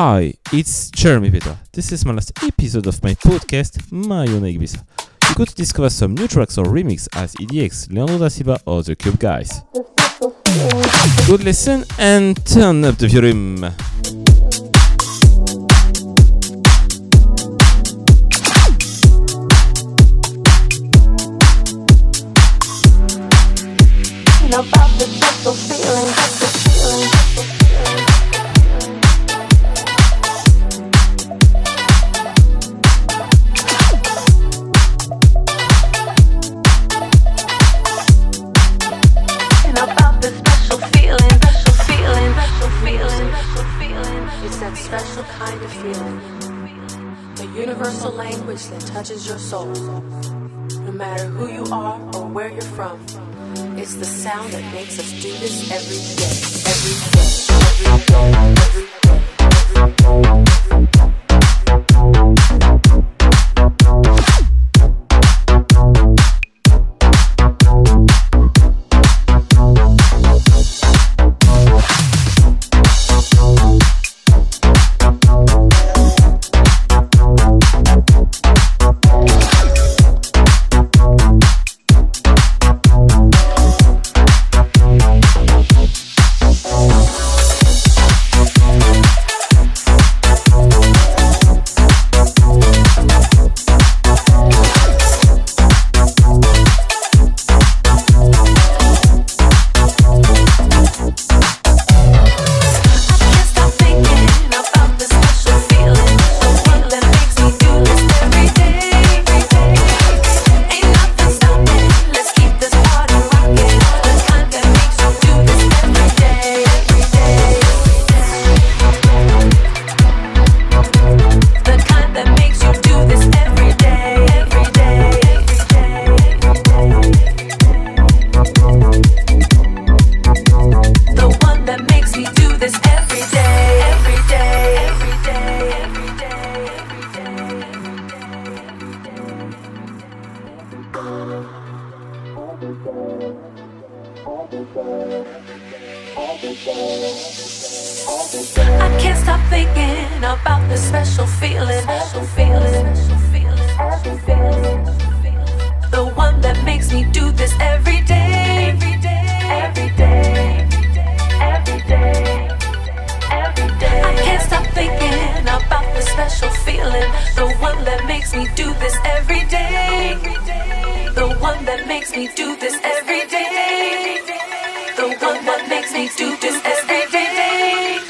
Hi, it's Jeremy Vedra. This is my last episode of my podcast, My Own Ibiza. You could discover some new tracks or remixes at EDX, Leonardo da Silva or The Cube Guys. Good listen and turn up the volume. About the gentle feeling, and about the special feeling. It's that special kind of feeling, the universal language that touches your soul, no matter who you are or where you're from. It's the sound that makes us do this every day. I can't stop thinking about the special feeling. The one that makes me do this every day. I can't stop thinking about the special feeling. The one that makes me do this every day. The one that makes me do this every day. The one that makes me do this every day.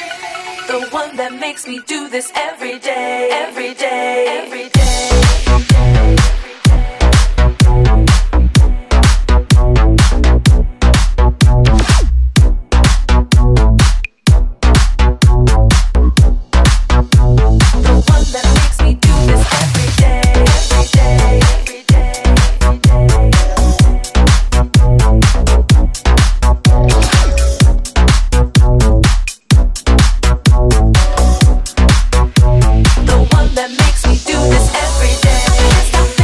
The one that makes me do this every day. Every day. Every day. That makes me do this every day.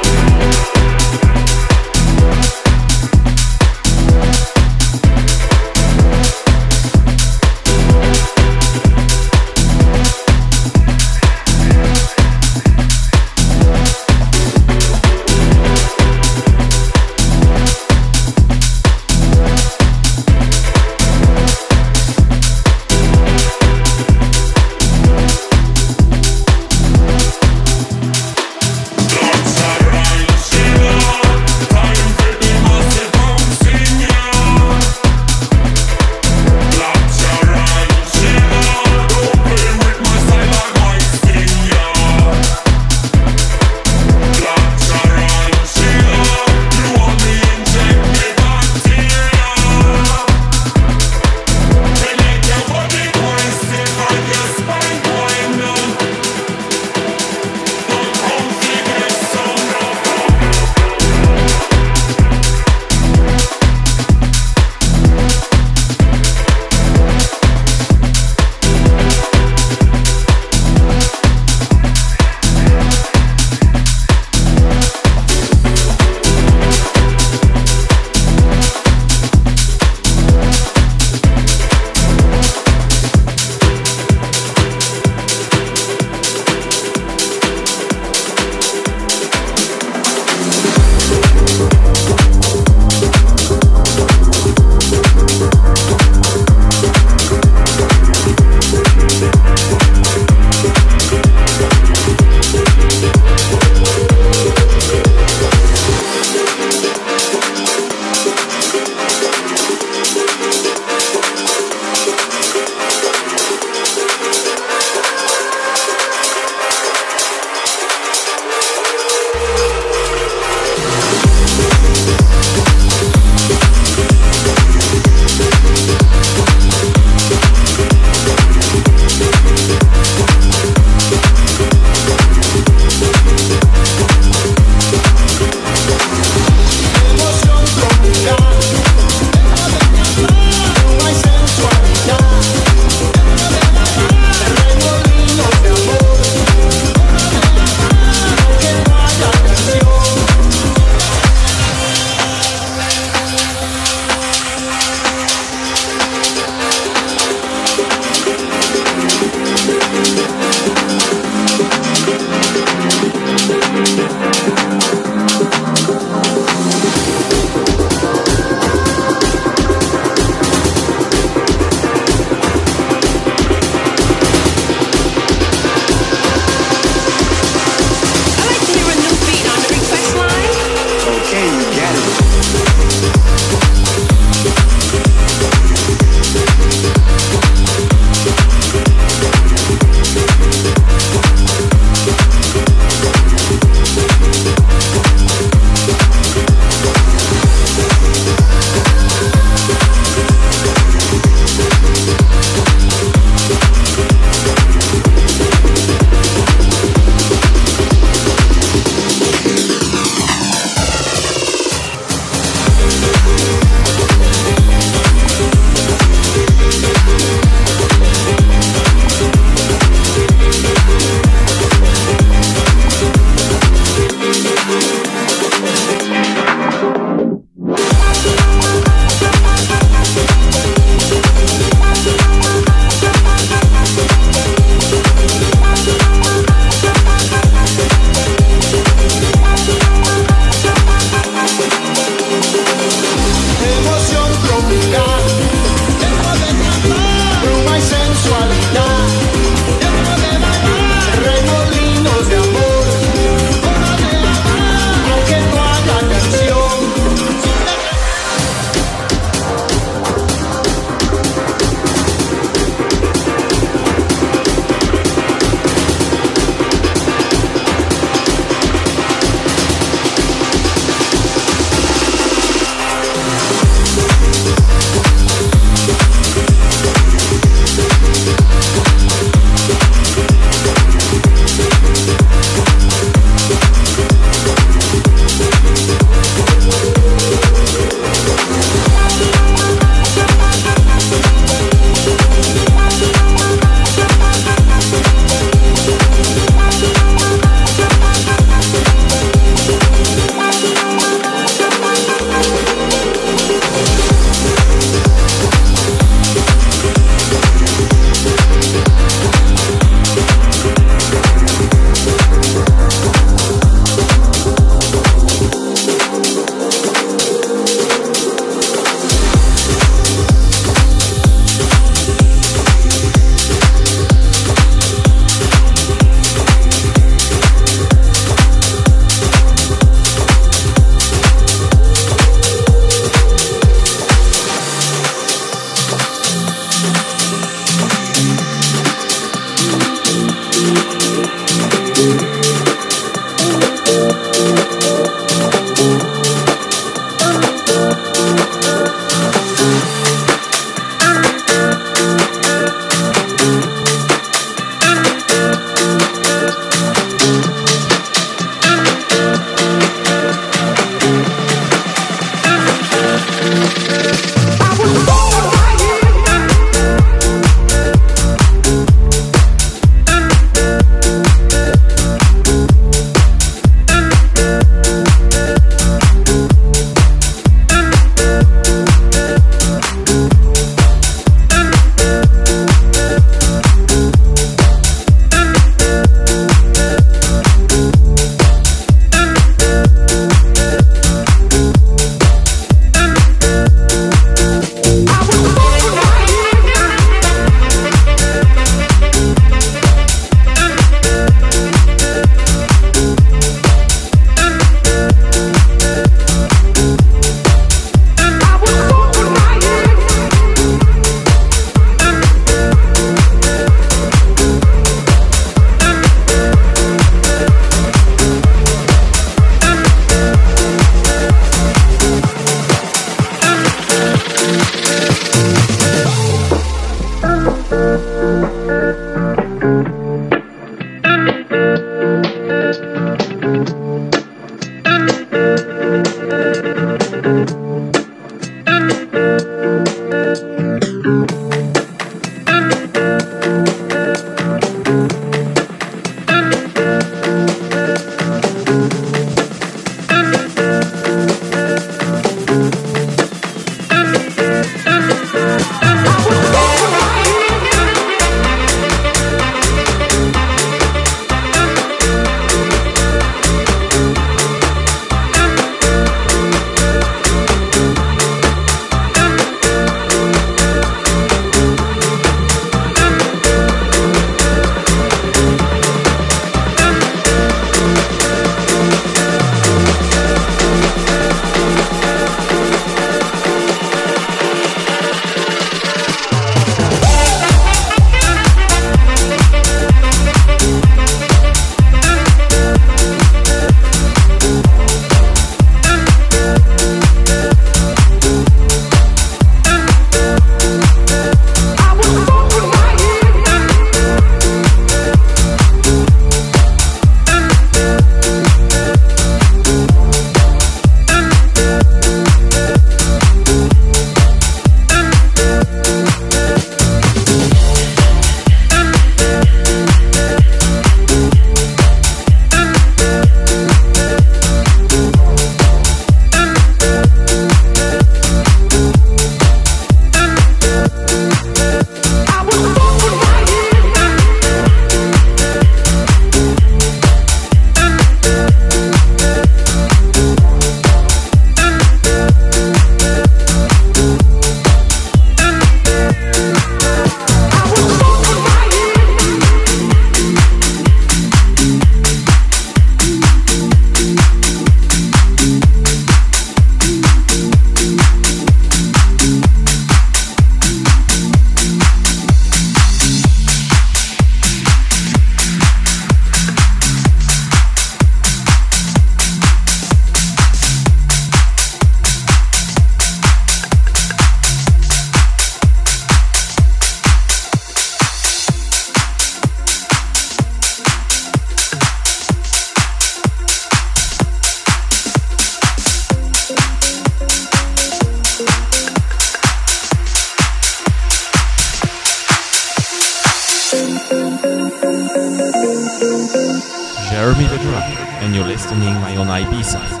Jeremy Vedra, and you're listening on Ibiza.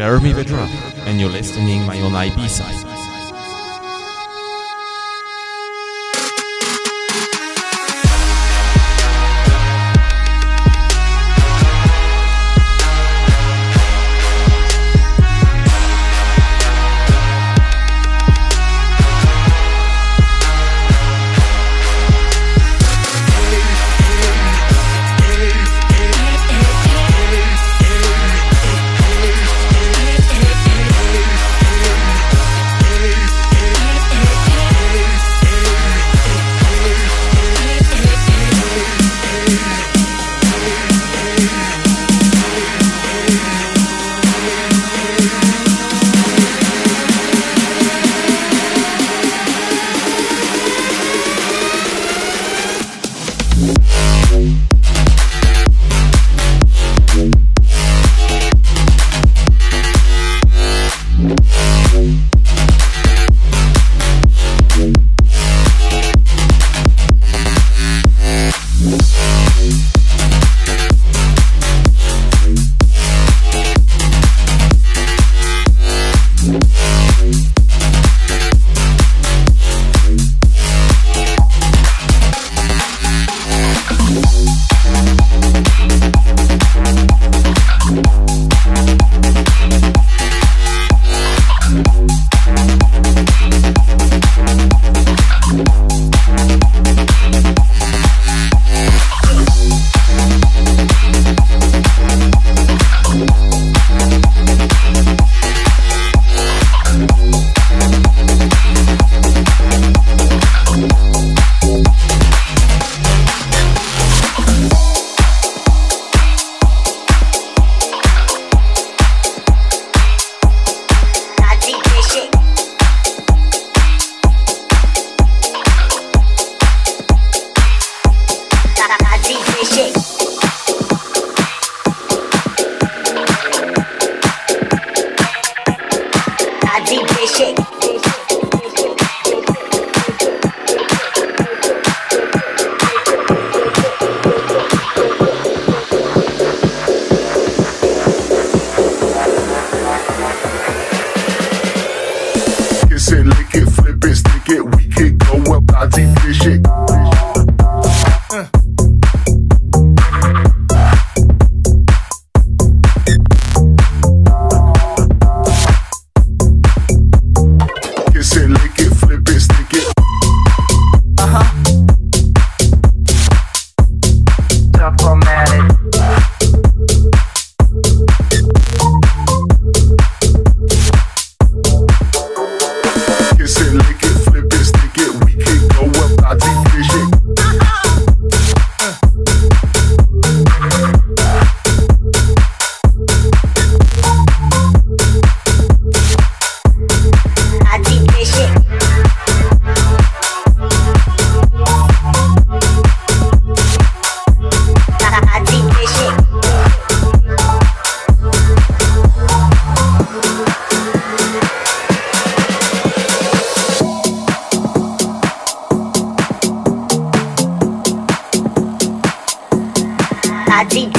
Jeremy Vedra, and you're listening my own Ibiza.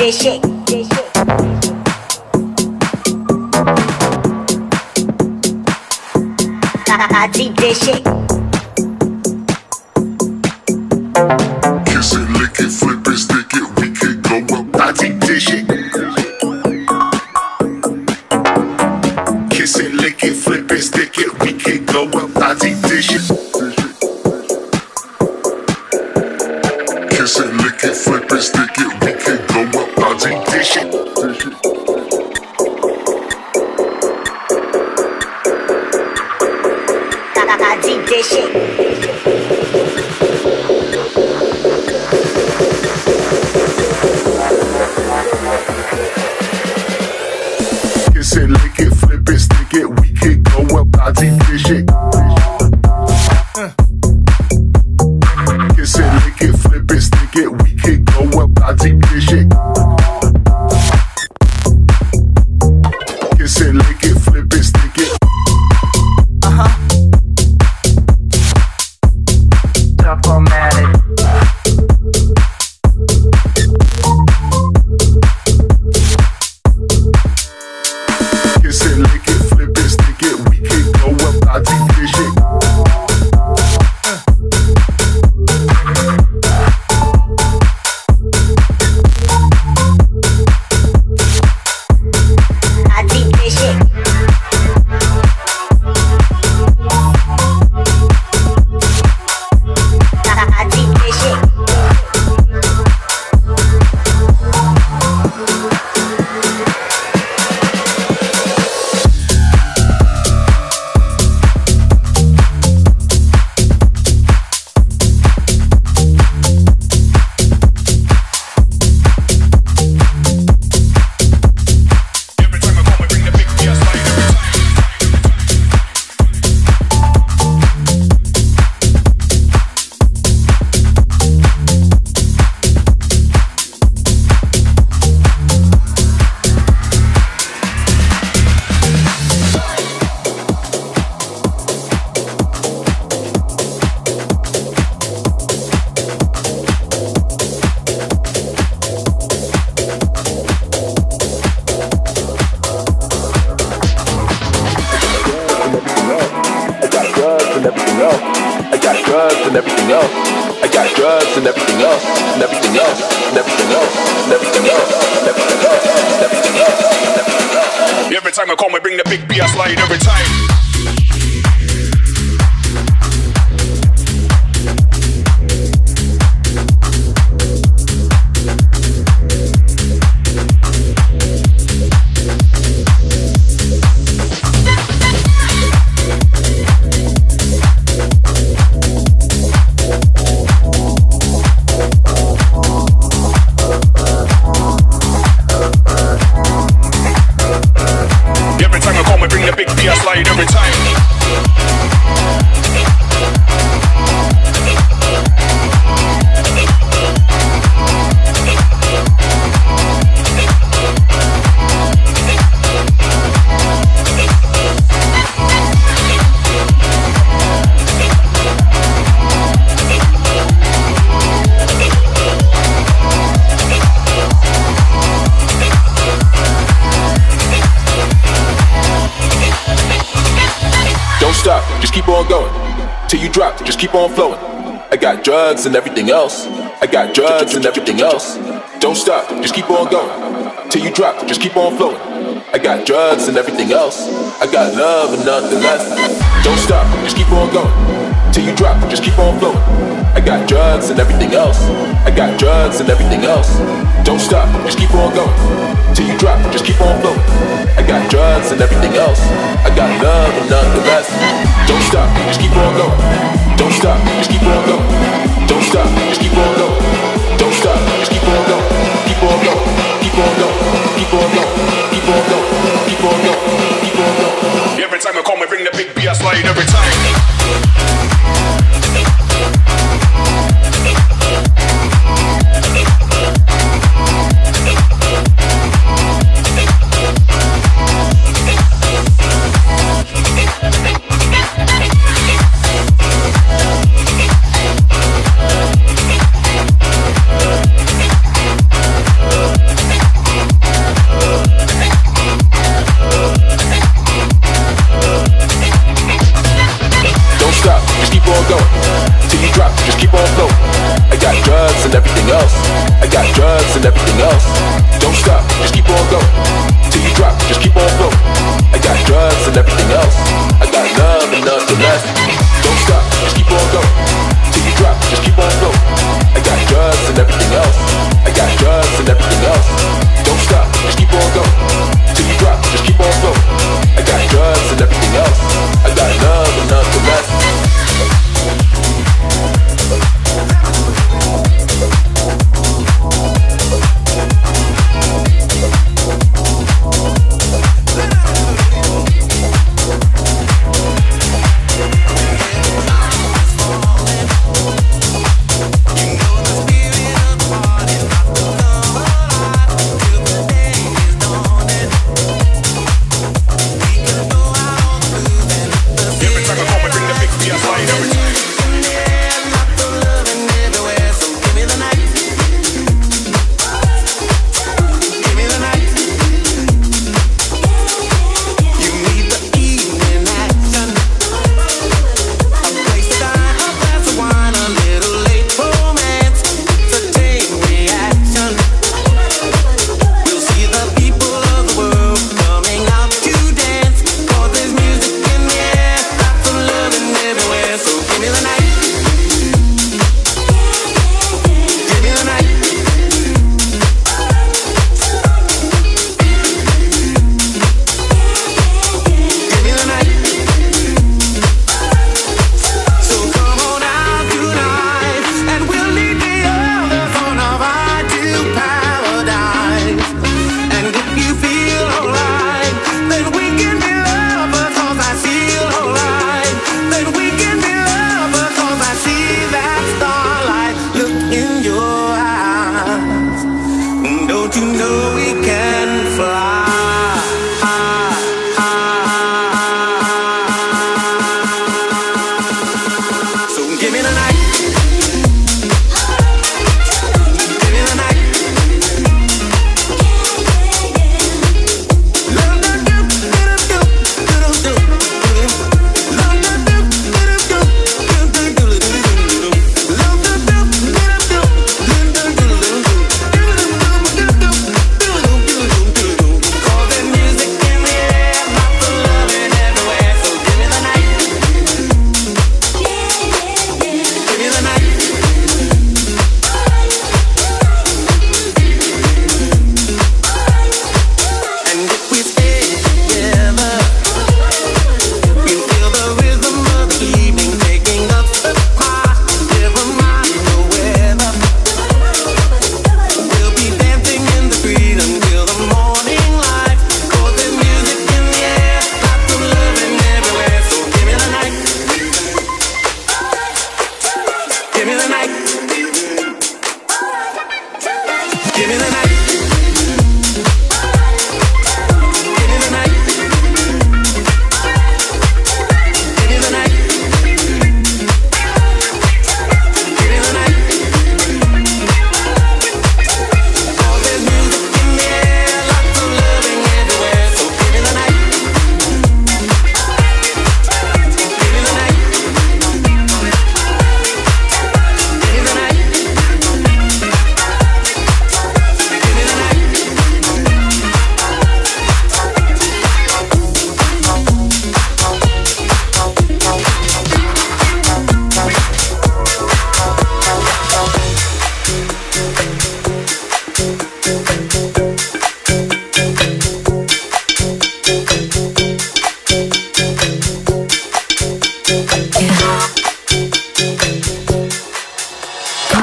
It's I got drugs and everything else, and everything else, and everything else, and everything else, and everything else, and everything else, and everything else. Every time I call me, bring the big BS light every time. Just keep on flowing. I got drugs and everything else. I got drugs and everything else. Don't stop, just keep on going. Till you drop, just keep on flowing. I got drugs and everything else. I got love and nothing less. Don't stop, just keep on going. Till you drop, just keep on flowing. I got drugs and everything else. I got drugs and everything else. Don't stop, just keep on going. Till you drop, just keep on flowing. I got drugs and everything else. I got love and nothing less. Don't stop, just keep on going. Don't stop, just keep on going. Don't stop, just keep on going. Don't stop, just keep on going. Keep on going, keep on going, keep on going, keep on going, keep on going, keep on going. Every time I call me, bring the big BS light every time.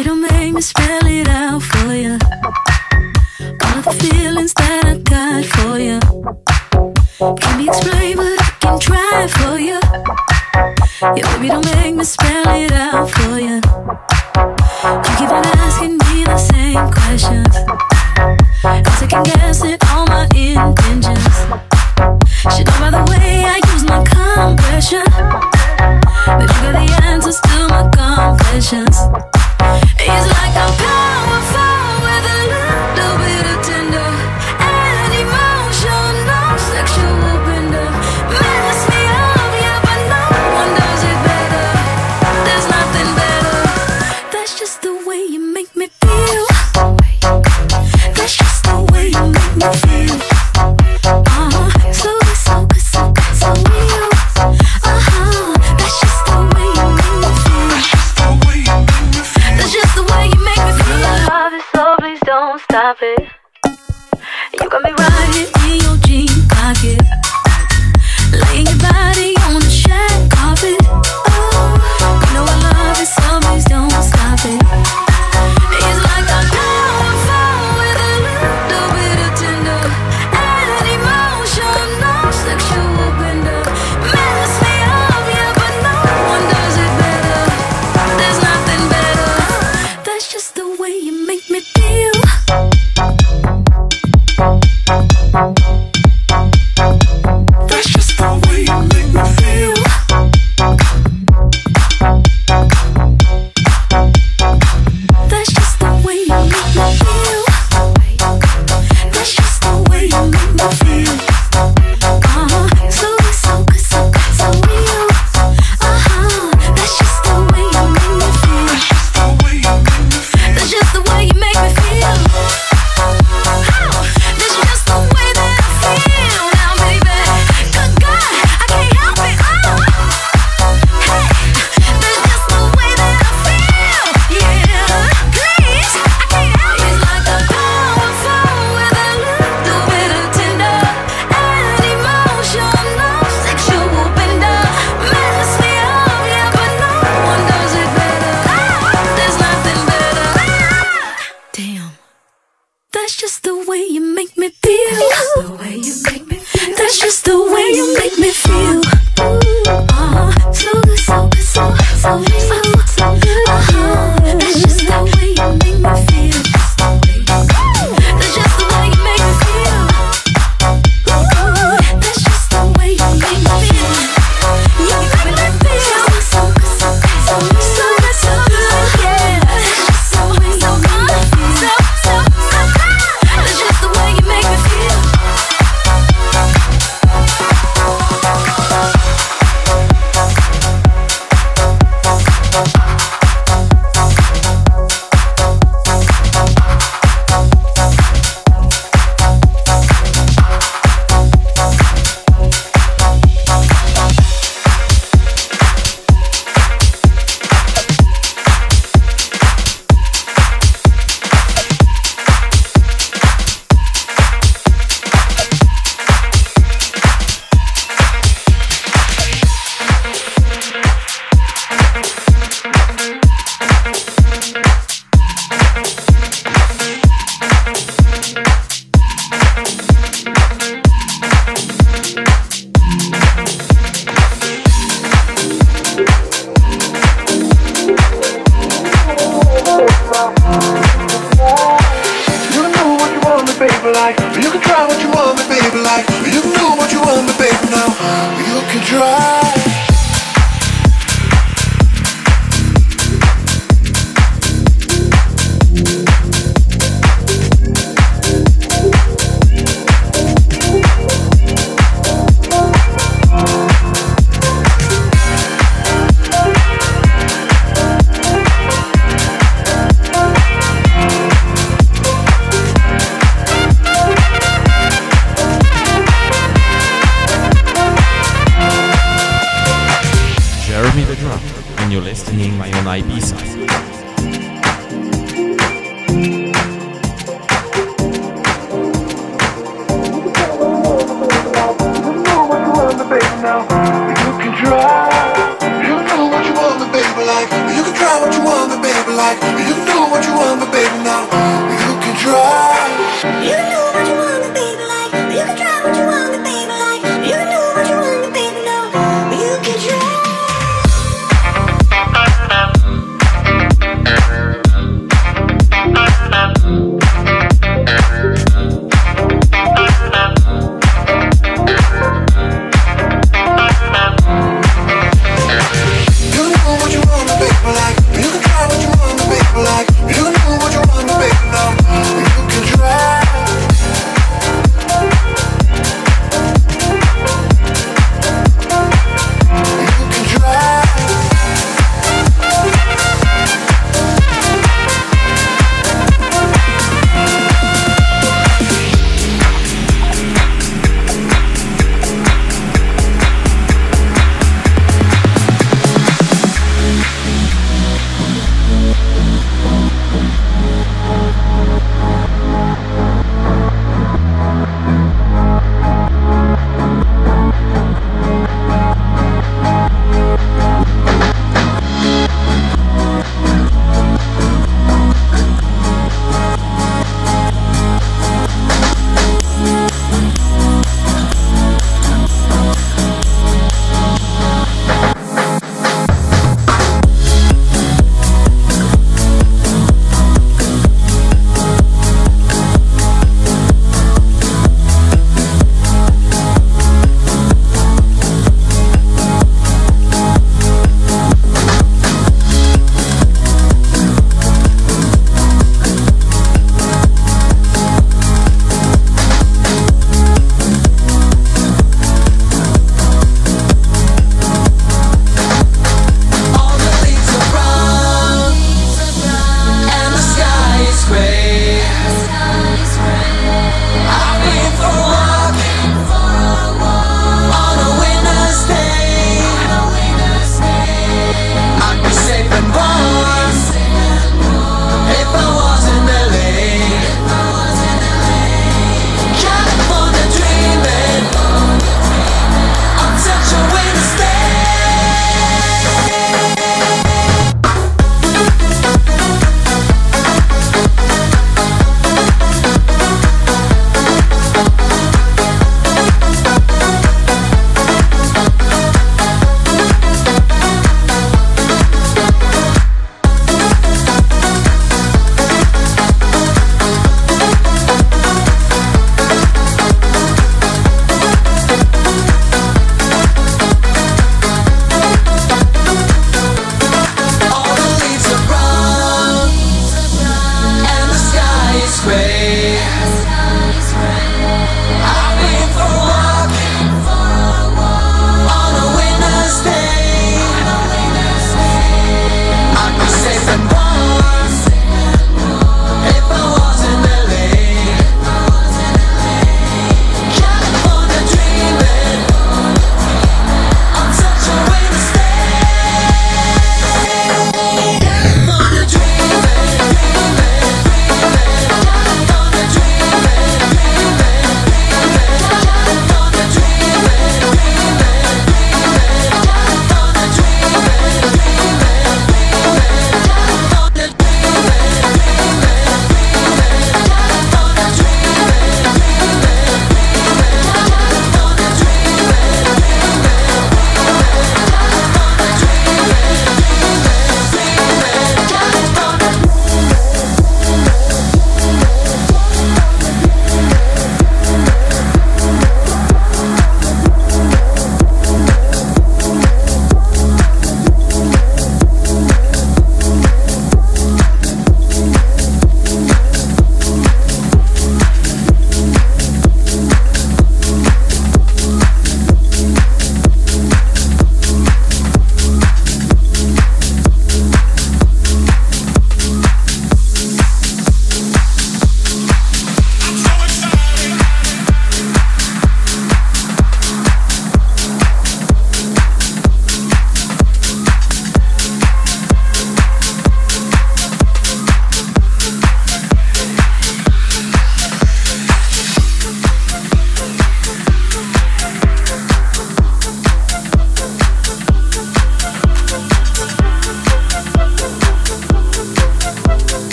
You don't make me spell it out for you. All of the feelings that I got for you can't be explained, but I can try for you. Yeah, baby, don't make me spell it out for you. You keep on asking me the same questions, 'cause I can guess it, all my intentions. Should know by the way I use my compression, but you got the answers to my confessions. It's like I'm powerful with a little bit of tender and emotional sexual bender. Mess me up, yeah, but no one does it better. There's nothing better. That's just the way you make me feel. That's just the way you make me feel.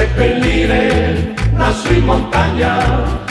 Seppellire la sua montagna,